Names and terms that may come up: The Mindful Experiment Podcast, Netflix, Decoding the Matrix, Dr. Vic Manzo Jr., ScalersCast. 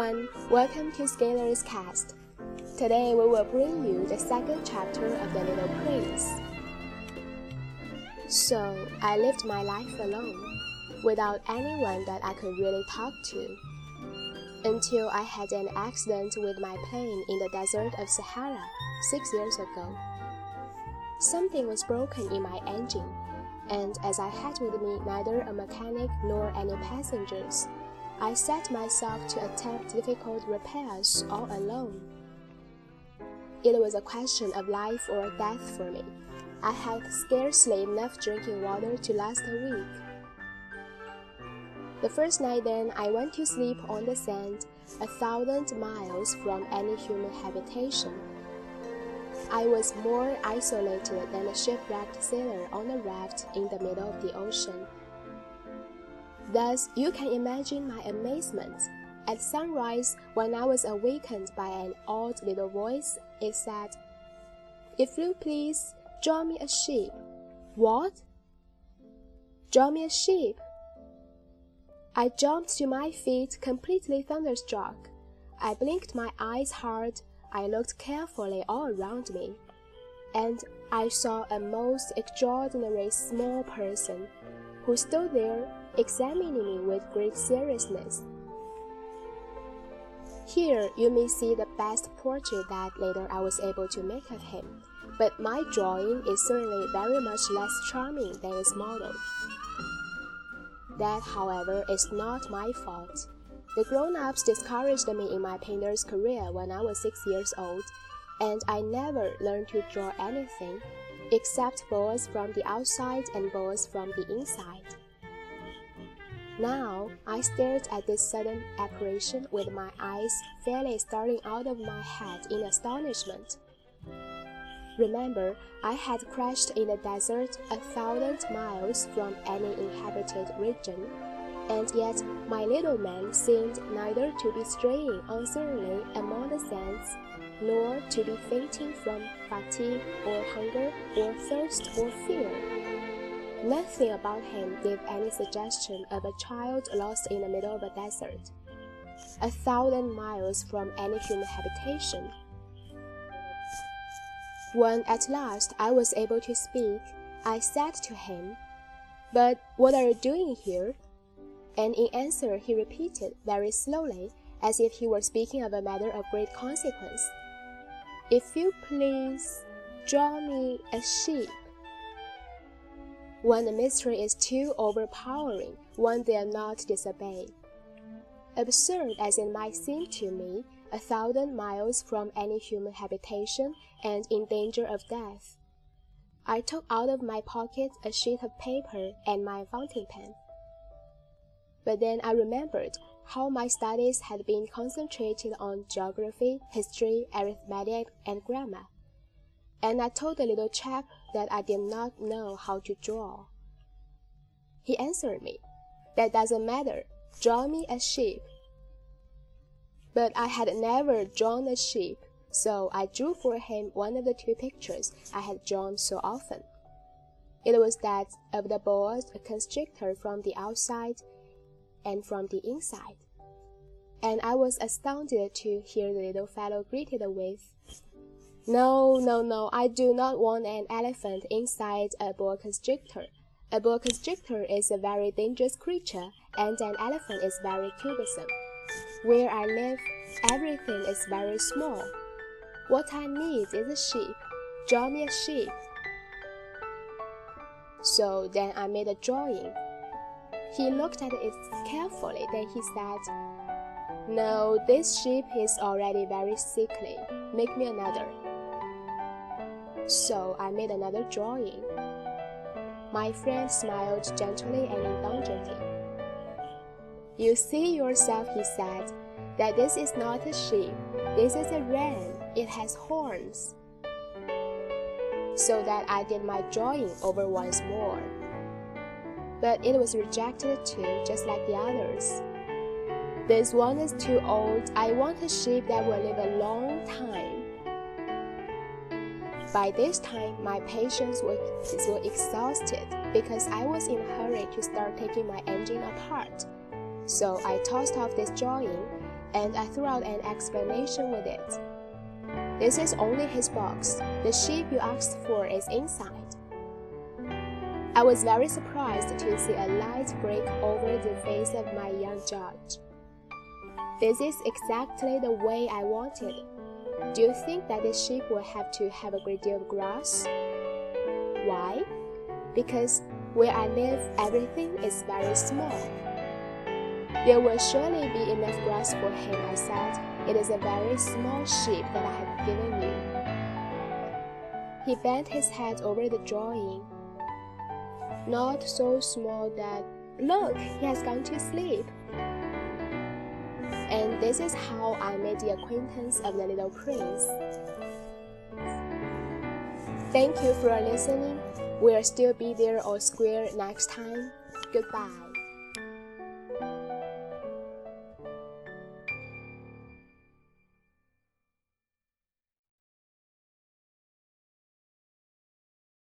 everyone, welcome to ScalersCast. Today we will bring you the second chapter of The Little Prince. So, I lived my life alone, without anyone that I could really talk to, until I had an accident with my plane in the desert of Sahara 6 years ago. Something was broken in my engine, and as I had with me neither a mechanic nor any passengers,I set myself to attempt difficult repairs all alone. It was a question of life or death for me. I had scarcely enough drinking water to last a week. The first night then, I went to sleep on the sand, 1,000 miles from any human habitation. I was more isolated than a shipwrecked sailor on a raft in the middle of the ocean.Thus, you can imagine my amazement. At sunrise, when I was awakened by an odd little voice, it said, "If you please, draw me a sheep." What? Draw me a sheep? I jumped to my feet, completely thunderstruck. I blinked my eyes hard, I looked carefully all around me, and I saw a most extraordinary small person who stood there,examining me with great seriousness. Here you may see the best portrait that later I was able to make of him, but my drawing is certainly very much less charming than its model. That, however, is not my fault. The grown-ups discouraged me in my painter's career when I was 6 years old, and I never learned to draw anything, except boas from the outside and boas from the inside.Now, I stared at this sudden apparition with my eyes fairly starting out of my head in astonishment. Remember, I had crashed in the desert 1,000 miles from any inhabited region, and yet my little man seemed neither to be straying uncertainly among the sands, nor to be fainting from fatigue or hunger or thirst or fear.Nothing about him gave any suggestion of a child lost in the middle of a desert, 1,000 miles from any human habitation. When at last I was able to speak, I said to him, "But what are you doing here?" And in answer he repeated very slowly, as if he were speaking of a matter of great consequence, "If you please, draw me a sheep."When the mystery is too overpowering, one dare not disobey. Absurd as it might seem to me, 1,000 miles from any human habitation and in danger of death. I took out of my pocket a sheet of paper and my fountain pen. But then I remembered how my studies had been concentrated on geography, history, arithmetic, and grammar.And I told the little chap that I did not know how to draw. He answered me, "That doesn't matter, draw me a sheep." But I had never drawn a sheep, so I drew for him one of the two pictures I had drawn so often. It was that of the boa constrictor from the outside and from the inside, and I was astounded to hear the little fellow greeted with,No, I do not want an elephant inside a boa constrictor. A boa constrictor is a very dangerous creature, and an elephant is very cumbersome. Where I live, everything is very small. What I need is a sheep. Draw me a sheep. So then I made a drawing. He looked at it carefully, then he said, "No, this sheep is already very sickly. Make me another."So I made another drawing. My friend smiled gently and indulgently. "You see yourself," he said, "that this is not a sheep. This is a ram. It has horns." So that I did my drawing over once more. But it was rejected too, just like the others. "This one is too old. I want a sheep that will live a long time."By this time, my patience was exhausted because I was in a hurry to start taking my engine apart. So I tossed off this drawing and I threw out an explanation with it. This is only his box. The sheep you asked for is inside. I was very surprised to see a light break over the face of my young judge. This is exactly the way I wanted. Do you think that this sheep will have to have a great deal of grass? Why? Because where I live, everything is very small. There will surely be enough grass for him, I said. It is a very small sheep that I have given you. He bent his head over the drawing. Not so small that, look, he has gone to sleep. And this is how I made the acquaintance of the little prince. Thank you for listening. We'll still be there or square next time. Goodbye.